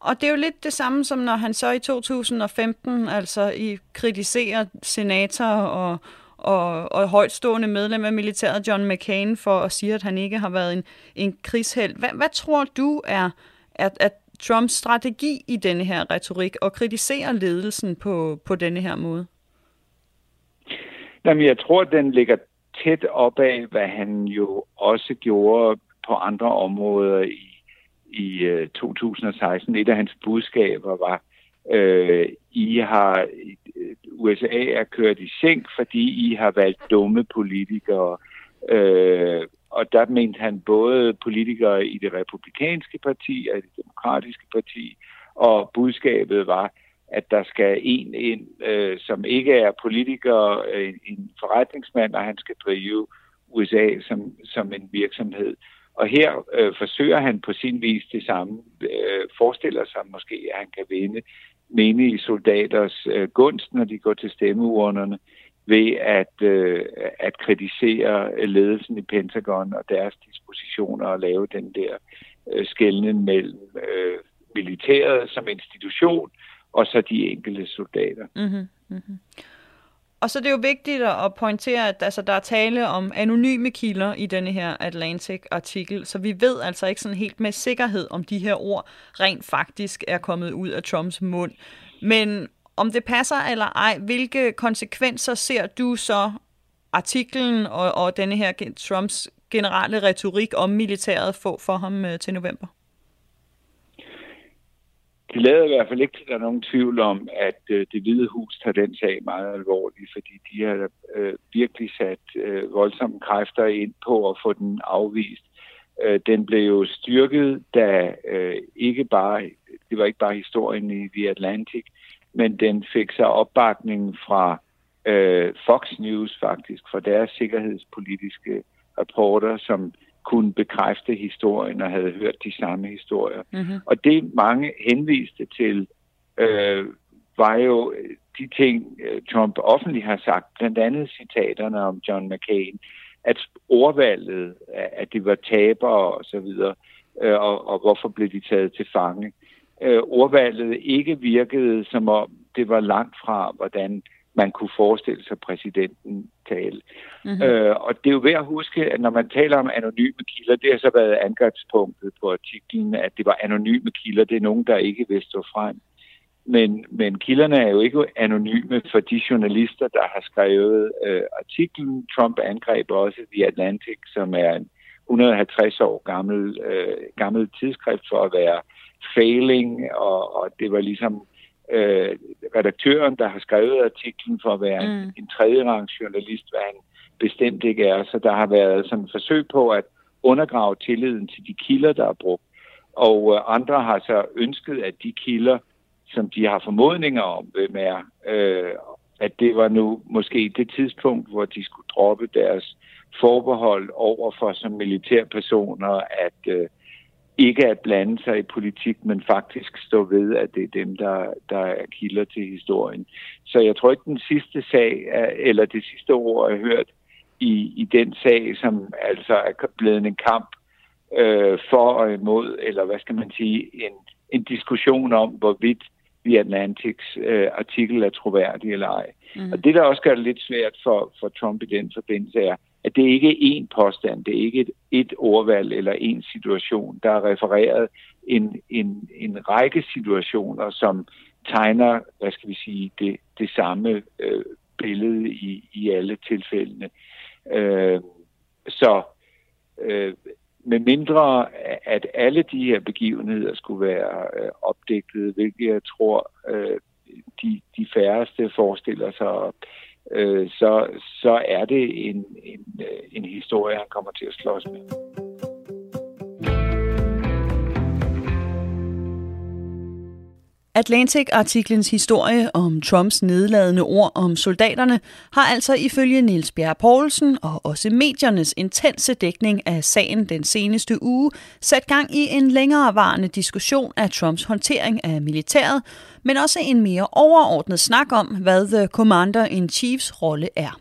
Og det er jo lidt det samme, som når han så i to tusind og femten altså i kritiserer senator og, og, og højtstående medlem af militæret John McCain for at sige, at han ikke har været en, en krigshelt. Hvad, hvad tror du er, at, at Trumps strategi i denne her retorik, og kritiserer ledelsen på, på denne her måde? Jamen, jeg tror, den ligger tæt op af, hvad han jo også gjorde på andre områder i, i to tusind og seksten. Et af hans budskaber var, øh, I har, U S A er kørt i sænk, fordi I har valgt dumme politikere. Øh, og der mente han både politikere i det republikanske parti og i det demokratiske parti, og budskabet var, at der skal en ind, øh, som ikke er politiker, øh, en forretningsmand, og han skal drive U S A som, som en virksomhed. Og her øh, forsøger han på sin vis det samme, øh, forestiller sig måske, at han kan vinde menige soldaters øh, gunst, når de går til stemmeurnerne, ved at, øh, at kritisere ledelsen i Pentagon og deres dispositioner og lave den der øh, skelnen mellem øh, militæret som institution, og så de enkelte soldater. Mm-hmm. Mm-hmm. Og så er det jo vigtigt at pointere, at altså, der er tale om anonyme kilder i denne her Atlantic-artikel, så vi ved altså ikke sådan helt med sikkerhed, om de her ord rent faktisk er kommet ud af Trumps mund. Men om det passer eller ej, hvilke konsekvenser ser du så artiklen og, og denne her Trumps generelle retorik om militæret få for ham øh, til november? Det lader i hvert fald ikke, at der er nogen tvivl om, at øh, det Hvide Hus tager den sag meget alvorligt, fordi de har øh, virkelig sat øh, voldsomme kræfter ind på at få den afvist. Øh, den blev jo styrket, da øh, ikke bare, det var ikke bare historien i The Atlantic, men den fik så opbakningen fra øh, Fox News faktisk, fra deres sikkerhedspolitiske rapporter, som kunne bekræfte historien og havde hørt de samme historier. Mm-hmm. Og det mange henviste til, øh, var jo de ting, Trump offentligt har sagt, blandt andet citaterne om John McCain, at ordvalget, at det var tabere og så videre, øh, og, og hvorfor blev de taget til fange. Øh, ordvalget ikke virkede, som om det var langt fra, hvordan man kunne forestille sig præsidenten tale. Mm-hmm. Øh, og det er jo ved at huske, at når man taler om anonyme kilder, det har så været angrebspunktet på artiklen, at det var anonyme kilder, det er nogen, der ikke vil stå frem. Men, men kilderne er jo ikke anonyme for de journalister, der har skrevet øh, artiklen. Trump angreb også The Atlantic, som er en et hundrede og halvtreds år gammel, øh, gammel tidsskrift for at være failing, og, og det var ligesom Øh, redaktøren, der har skrevet artiklen for at være mm. en, en tredjerangs journalist, hvad han bestemt ikke er. Så der har været sådan et forsøg på at undergrave tilliden til de kilder, der er brugt. Og øh, andre har så ønsket, at de kilder, som de har formodninger om, hvem er, øh, at det var nu måske det tidspunkt, hvor de skulle droppe deres forbehold over for som militærpersoner, at øh, ikke at blande sig i politik, men faktisk stå ved, at det er dem, der, der er kilder til historien. Så jeg tror ikke, den sidste sag, eller det sidste ord, jeg har hørt i, i den sag, som altså er blevet en kamp øh, for og imod, eller hvad skal man sige, en, en diskussion om, hvorvidt The Atlantics øh, artikel er troværdig eller ej. Mm. Og det, der også gør det lidt svært for, for Trump i den forbindelse, er, at det ikke er én påstand, det er ikke et, et ordvalg eller én situation. Der er refereret en, en, en række situationer, som tegner, hvad skal vi sige, det, det samme øh, billede i, i alle tilfældene. Øh, så øh, med mindre, at alle de her begivenheder skulle være øh, opdigtet, hvilket jeg tror, øh, de, de færreste forestiller sig, Så, så er det en, en, en historie, han kommer til at slås med. Atlantic-artiklens historie om Trumps nedladende ord om soldaterne har altså ifølge Niels Bjerre Poulsen og også mediernes intense dækning af sagen den seneste uge sat gang i en længerevarende diskussion af Trumps håndtering af militæret, men også en mere overordnet snak om, hvad The Commander-in-Chiefs rolle er.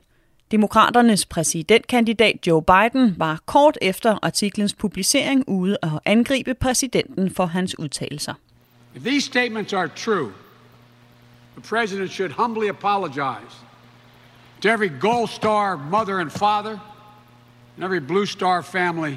Demokraternes præsidentkandidat Joe Biden var kort efter artiklens publicering ude og angribe præsidenten for hans udtalelser. If these statements are true, the president should humbly apologize to every Gold Star mother and father and every Blue Star family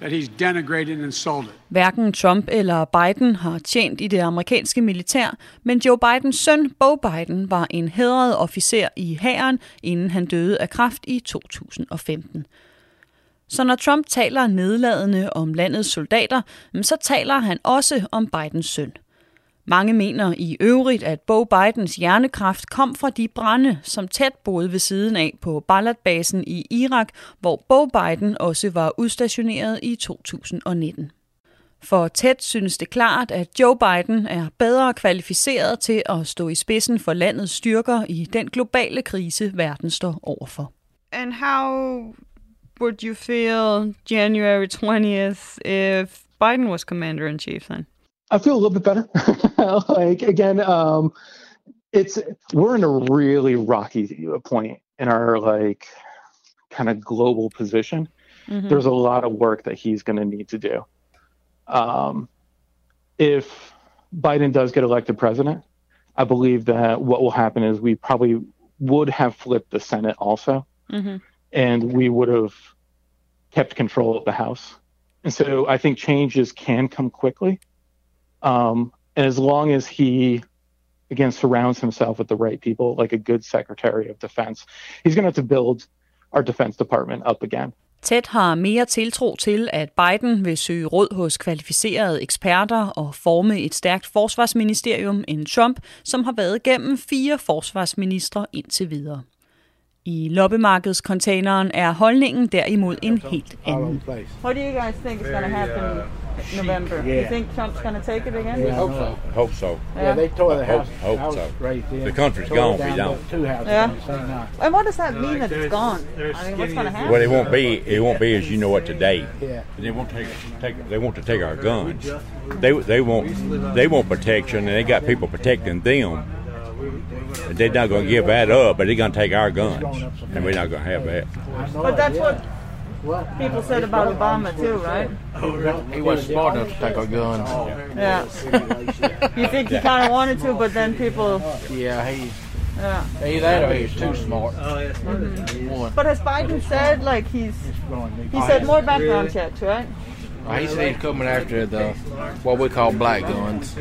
that he's denigrated and insulted. Hverken Trump eller Biden har tjent i det amerikanske militær, men Joe Bidens søn, Beau Biden, var en hædret officer i hæren, inden han døde af kræft i to tusind og femten. Så når Trump taler nedladende om landets soldater, så taler han også om Bidens søn. Mange mener i øvrigt, at Beau Bidens hjernekraft kom fra de brande, som tæt boede ved siden af på Balad-basen i Irak, hvor Beau Biden også var udstationeret i to tusind og nitten. For tæt synes det klart, at Joe Biden er bedre kvalificeret til at stå i spidsen for landets styrker i den globale krise, verden står overfor. And how would you feel January twentieth if Biden was commander-in-chief then? I feel a little bit better. Like, again, um, it's we're in a really rocky point in our, like, kind of global position. Mm-hmm. There's a lot of work that he's going to need to do. Um, if Biden does get elected president, I believe that what will happen is we probably would have flipped the Senate also, mm-hmm. and we would have kept control of the House. And so I think changes can come quickly. Um, and as long as he, again, surrounds himself with the right people, like a good Secretary of Defense, he's going to have to build our Defense Department up again. Ted har mere tiltro til, at Biden vil søge råd hos kvalificerede eksperter og forme et stærkt forsvarsministerium end Trump, som har været gennem fire forsvarsministre indtil videre. I loppemarkedscontaineren er holdningen derimod en helt anden. What do you guys think is going to happen in November? Do you think Trump's going to take it again? Yeah, I hope so. Hope so. Yeah, they tore the house. Hope so. The country's gone. We don't. Yeah. And what does that mean that it's gone? I mean, what's going to happen? Well, it won't be. It won't be as you know it today. They won't take. Take. They want to take our guns. They. They want. They want protection, and they got people protecting them. They're not going to give that up, but they're going to take our guns, and we're not going to have that. But that's what people said about Obama, too, right? He was smart enough to take our guns. Yeah. You think he kind of wanted to, but then people... Yeah, he's... Yeah. Either that or he's too smart. Mm-hmm. But has Biden said, like, he's... He said more background checks, right? He said he's coming after the what we call black guns.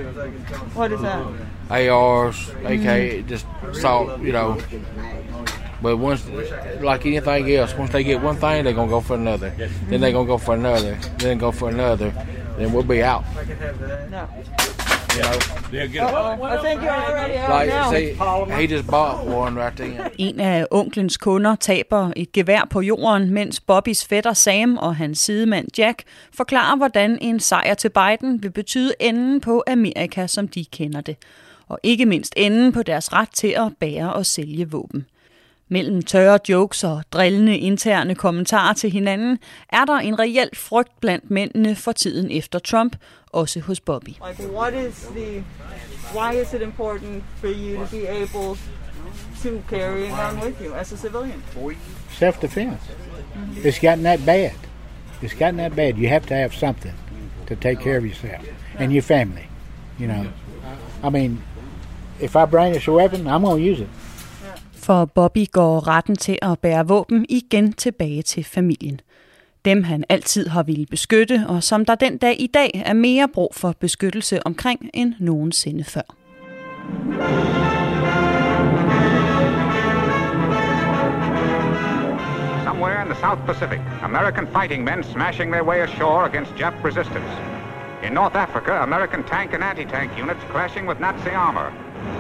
What is that? A Rs, A K, mm-hmm. just salt, you know. But once, like anything else, once they get one thing, they're going to go for another. Mm-hmm. Then they're going to go for another. Then go for another. Then we'll be out. No. En af onklens kunder taber et gevær på jorden, mens Bobbys fætter Sam og hans sidemand Jack forklarer, hvordan en sejr til Biden vil betyde enden på Amerika, som de kender det. Og ikke mindst enden på deres ret til at bære og sælge våben. Mellem tørre jokes og drillende interne kommentarer til hinanden, er der en reel frygt blandt mændene for tiden efter Trump, også hos Bobby. Like, what is the, why is it important for you to be able to carry a gun with you as a civilian? Self-defense. Mm-hmm. It's gotten that bad. It's gotten that bad. You have to have something to take care of yourself and your family. You know, I mean, if I brandish a weapon, I'm going to use it. For Bobby går retten til at bære våben igen tilbage til familien. Dem han altid har ville beskytte, og som der den dag i dag er mere brug for beskyttelse omkring end nogensinde før. Somewhere in the South Pacific, American fighting men smashing their way ashore against Jap resistance. In North Africa, American tank and anti-tank units clashing with Nazi armor.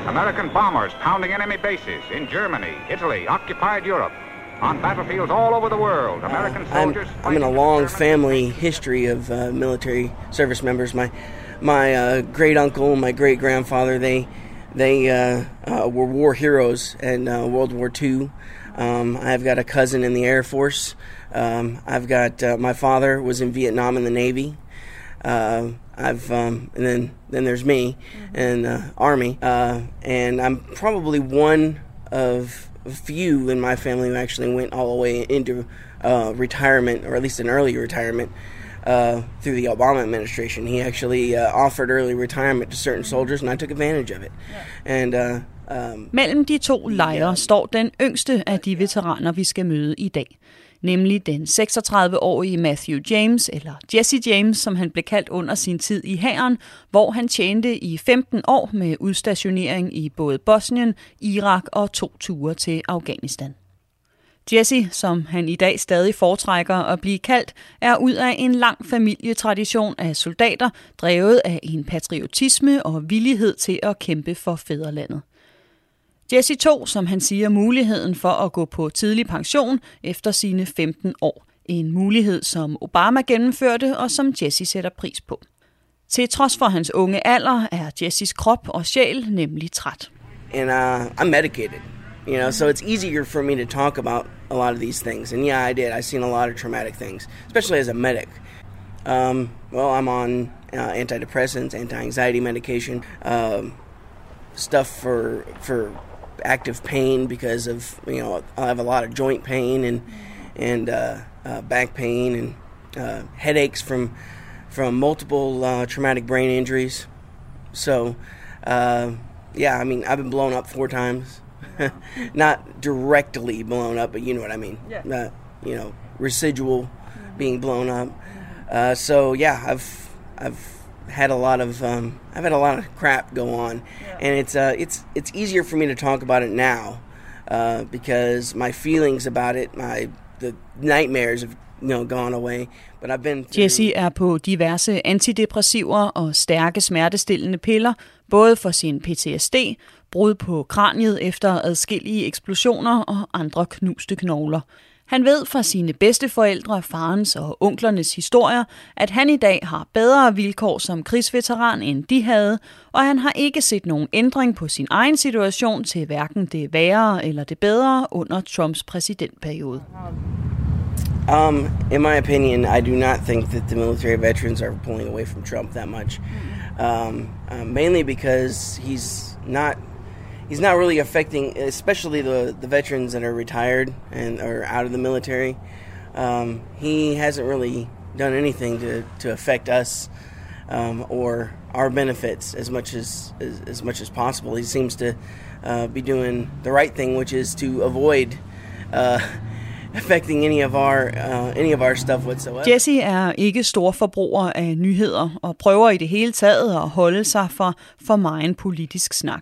American bombers pounding enemy bases in Germany, Italy, occupied Europe. On battlefields all over the world, American soldiers... Uh, I'm, I'm in a long family history of uh, military service members. My my uh, great-uncle and my great-grandfather, they they uh, uh, were war heroes in uh, World War Two. Um, I've got a cousin in the Air Force. Um, I've got... Uh, my father was in Vietnam in the Navy. Uh, I've um, and then then there's me and uh, Army, uh, and I'm probably one of few in my family who actually went all the way into uh, retirement, or at least an early retirement, uh, through the Obama administration. He actually uh, offered early retirement to certain soldiers, and I took advantage of it. And uh, um, mellem de to lejre står den yngste af de veteraner, vi skal møde i dag. Nemlig den seksogtredive-årige Matthew James, eller Jesse James, som han blev kaldt under sin tid i hæren, hvor han tjente i femten år med udstationering i både Bosnien, Irak og to ture til Afghanistan. Jesse, som han i dag stadig foretrækker at blive kaldt, er ud af en lang familietradition af soldater, drevet af en patriotisme og villighed til at kæmpe for fædrelandet. Jesse tog, som han siger, muligheden for at gå på tidlig pension efter sine femten år. En mulighed, som Obama gennemførte og som Jesse sætter pris på. Til trods for hans unge alder er Jesses krop og sjæl nemlig træt. And uh, I'm medicated, you know, so it's easier for me to talk about a lot of these things. And yeah, I did. I've seen a lot of traumatic things, especially as a medic. Um, well, I'm on uh, antidepressants, anti-anxiety medication, uh, stuff for for active pain because of, you know, I have a lot of joint pain and and uh, uh, back pain and uh, headaches from from multiple uh, traumatic brain injuries. So, uh, yeah, I mean, I've been blown up four times. Not directly blown up, but you know what I mean. Yeah. Not, you know, residual mm-hmm. being blown up. Uh, so yeah, I've I've had a lot of um, I've had a lot of crap go on, yeah. and it's uh it's it's easier for me to talk about it now uh, because my feelings about it, my the nightmares have you know gone away. But I've been through... Jesse er på diverse antidepressiver og stærke smertestillende piller, både for sin P T S D, brud på kraniet efter adskillige eksplosioner og andre knuste knogler. Han ved fra sine bedsteforældre, farens og onklernes historier, at han i dag har bedre vilkår som krigsveteran, end de havde, og han har ikke set nogen ændring på sin egen situation til hverken det værre eller det bedre under Trumps præsidentperiode. Um, in my opinion, I do not think that the military veterans are pulling away from Trump that much, um, uh, mainly because he's not... He's not really affecting, especially the the veterans that are retired and are out of the military. Um, he hasn't really done anything to, to affect us um, or our benefits as much as, as as much as possible. He seems to uh, be doing the right thing, which is to avoid uh, affecting any of our uh, any of our stuff whatsoever. Jesse er ikke stor forbruger af nyheder og prøver i det hele taget at holde sig for for megen politisk snak.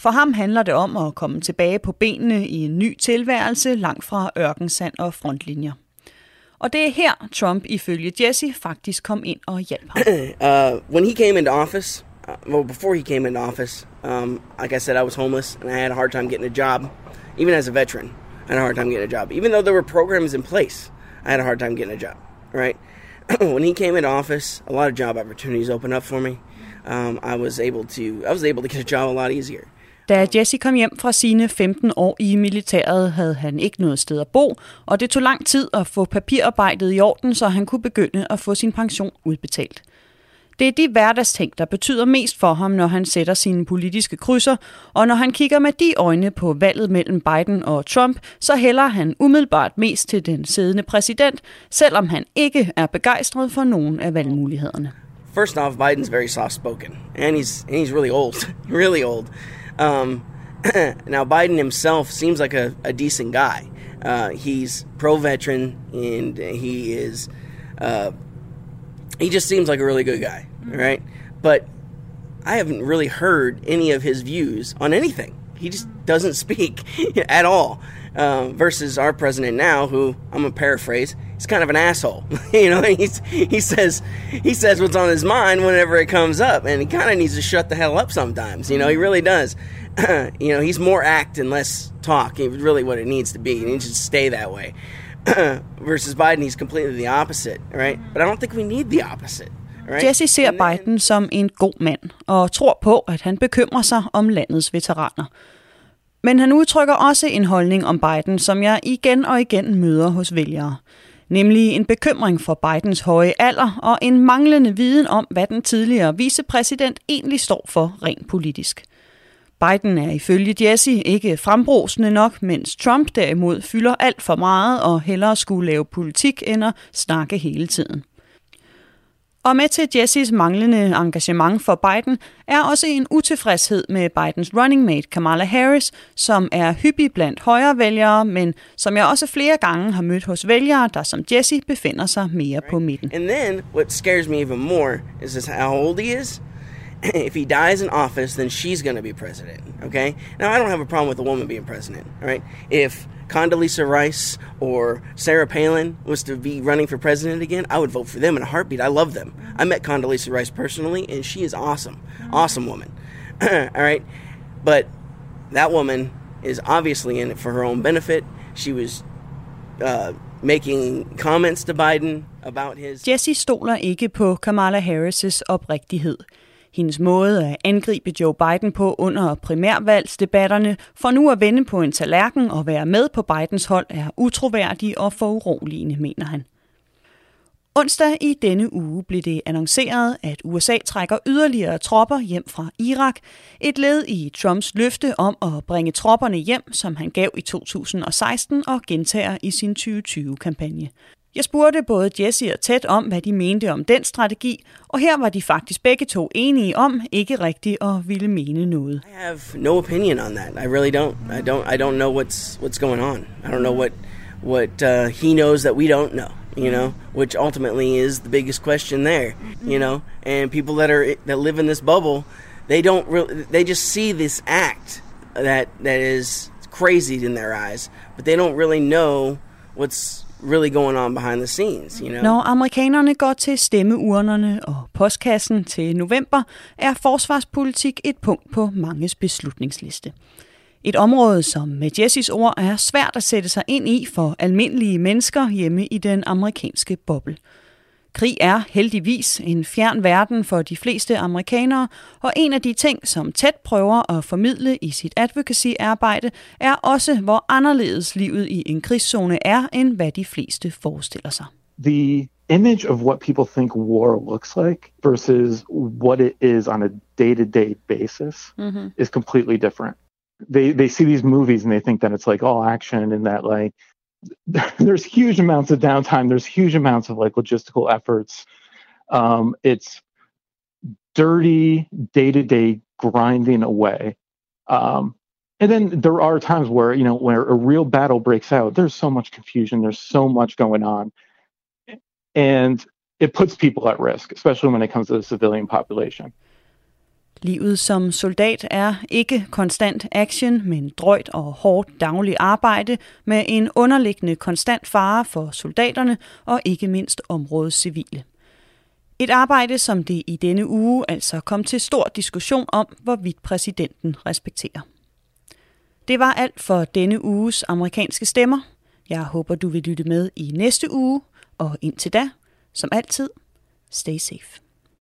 For ham handler det om at komme tilbage på benene i en ny tilværelse langt fra ørkensand og frontlinjer. Og det er her Trump ifølge Jesse faktisk kom ind og hjalp ham. Uh, when he came into office, uh, well before he came into office, um, like I said, I was homeless and I had a hard time getting a job, even as a veteran. I had a hard time getting a job, even though there were programs in place. I had a hard time getting a job, right? When he came into office, a lot of job opportunities opened up for me. Um, I was able to, I was able to get a job a lot easier. Da Jesse kom hjem fra sine femten år i militæret, havde han ikke noget sted at bo, og det tog lang tid at få papirarbejdet i orden, så han kunne begynde at få sin pension udbetalt. Det er de hverdagsting, der betyder mest for ham, når han sætter sine politiske krydser, og når han kigger med de øjne på valget mellem Biden og Trump, så hælder han umiddelbart mest til den siddende præsident, selvom han ikke er begejstret for nogen af valgmulighederne. First off, Biden's very soft-spoken, and he's, and he's really old, really old. Um, now Biden himself seems like a, a decent guy. Uh, he's pro-veteran and he is, uh, he just seems like a really good guy, right? But I haven't really heard any of his views on anything. He just doesn't speak at all. Uh, versus our president now, who I'm gonna paraphrase, he's kind of an asshole. you know, he's, he says he says what's on his mind whenever it comes up, and he kind of needs to shut the hell up sometimes. You know, he really does. you know, he's more act and less talk. It's really what it needs to be. He needs to stay that way. versus Biden, he's completely the opposite, right? But I don't think we need the opposite. Right? Jesse ser Biden som en god mand og tror på, at han bekymrer sig om landets veteraner. Men han udtrykker også en holdning om Biden, som jeg igen og igen møder hos vælgere. Nemlig en bekymring for Bidens høje alder og en manglende viden om, hvad den tidligere vicepræsident egentlig står for rent politisk. Biden er ifølge Jesse ikke frembrusende nok, mens Trump derimod fylder alt for meget og hellere skulle lave politik end at snakke hele tiden. Og med til Jesses manglende engagement for Biden er også en utilfredshed med Bidens running mate Kamala Harris, som er hyppig blandt højrevælgere, men som jeg også flere gange har mødt hos vælgere, der som Jesse befinder sig mere på midten. And then what scares me even more is this how old he is. If he dies in office, then she's going to be president, okay? Now I don't have a problem with a woman being president, all right? If Condoleezza Rice or Sarah Palin was to be running for president again, I would vote for them in a heartbeat. I love them. I met Condoleezza Rice personally, and she is awesome. Awesome woman. All right? But that woman is obviously in it for her own benefit. She was uh, making comments to Biden about his... Jesse stoler ikke på Kamala Harris' oprigtighed. Hendes måde at angribe Joe Biden på under primærvalgsdebatterne for nu at vende på en tallerken og være med på Bidens hold er utroværdig og foruroligende, mener han. Onsdag i denne uge blev det annonceret, at U S A trækker yderligere tropper hjem fra Irak, et led i Trumps løfte om at bringe tropperne hjem, som han gav i to tusind og seksten og gentager i sin tyve tyve kampagne. Jeg spurgte både Jesse og Ted om, hvad de mente om den strategi, og her var de faktisk begge to enige om ikke rigtigt at ville mene noget. I have no opinion on that. I really don't. I don't. I don't know what's what's going on. I don't know what what uh, he knows that we don't know. You know, which ultimately is the biggest question there. You know, and people that are that live in this bubble, they don't really. They just see this act that that is crazy in their eyes, but they don't really know what's really going on behind the scenes, you know? Når amerikanerne går til stemmeurnerne og postkassen til november, er forsvarspolitik et punkt på manges beslutningsliste. Et område, som med Jesses ord er svært at sætte sig ind i for almindelige mennesker hjemme i den amerikanske boble. Krig er heldigvis en fjern verden for de fleste amerikanere, og en af de ting, som Ted prøver at formidle i sit advocacy-arbejde, er også, hvor anderledes livet i en krigszone er, end hvad de fleste forestiller sig. The image of what people think war looks like versus what it is on a day-to-day basis mm-hmm. is completely different. They, they see these movies and they think that it's like all action and that like there's huge amounts of downtime. There's huge amounts of like logistical efforts. Um, it's dirty day-to-day grinding away. Um, and then there are times where, you know, where a real battle breaks out, there's so much confusion. There's so much going on. And it puts people at risk, especially when it comes to the civilian population. Livet som soldat er ikke konstant action, men drøjt og hårdt dagligt arbejde med en underliggende konstant fare for soldaterne og ikke mindst områdets civile. Et arbejde, som det i denne uge altså kom til stor diskussion om, hvorvidt præsidenten respekterer. Det var alt for denne uges amerikanske stemmer. Jeg håber, du vil lytte med i næste uge, og indtil da, som altid, stay safe.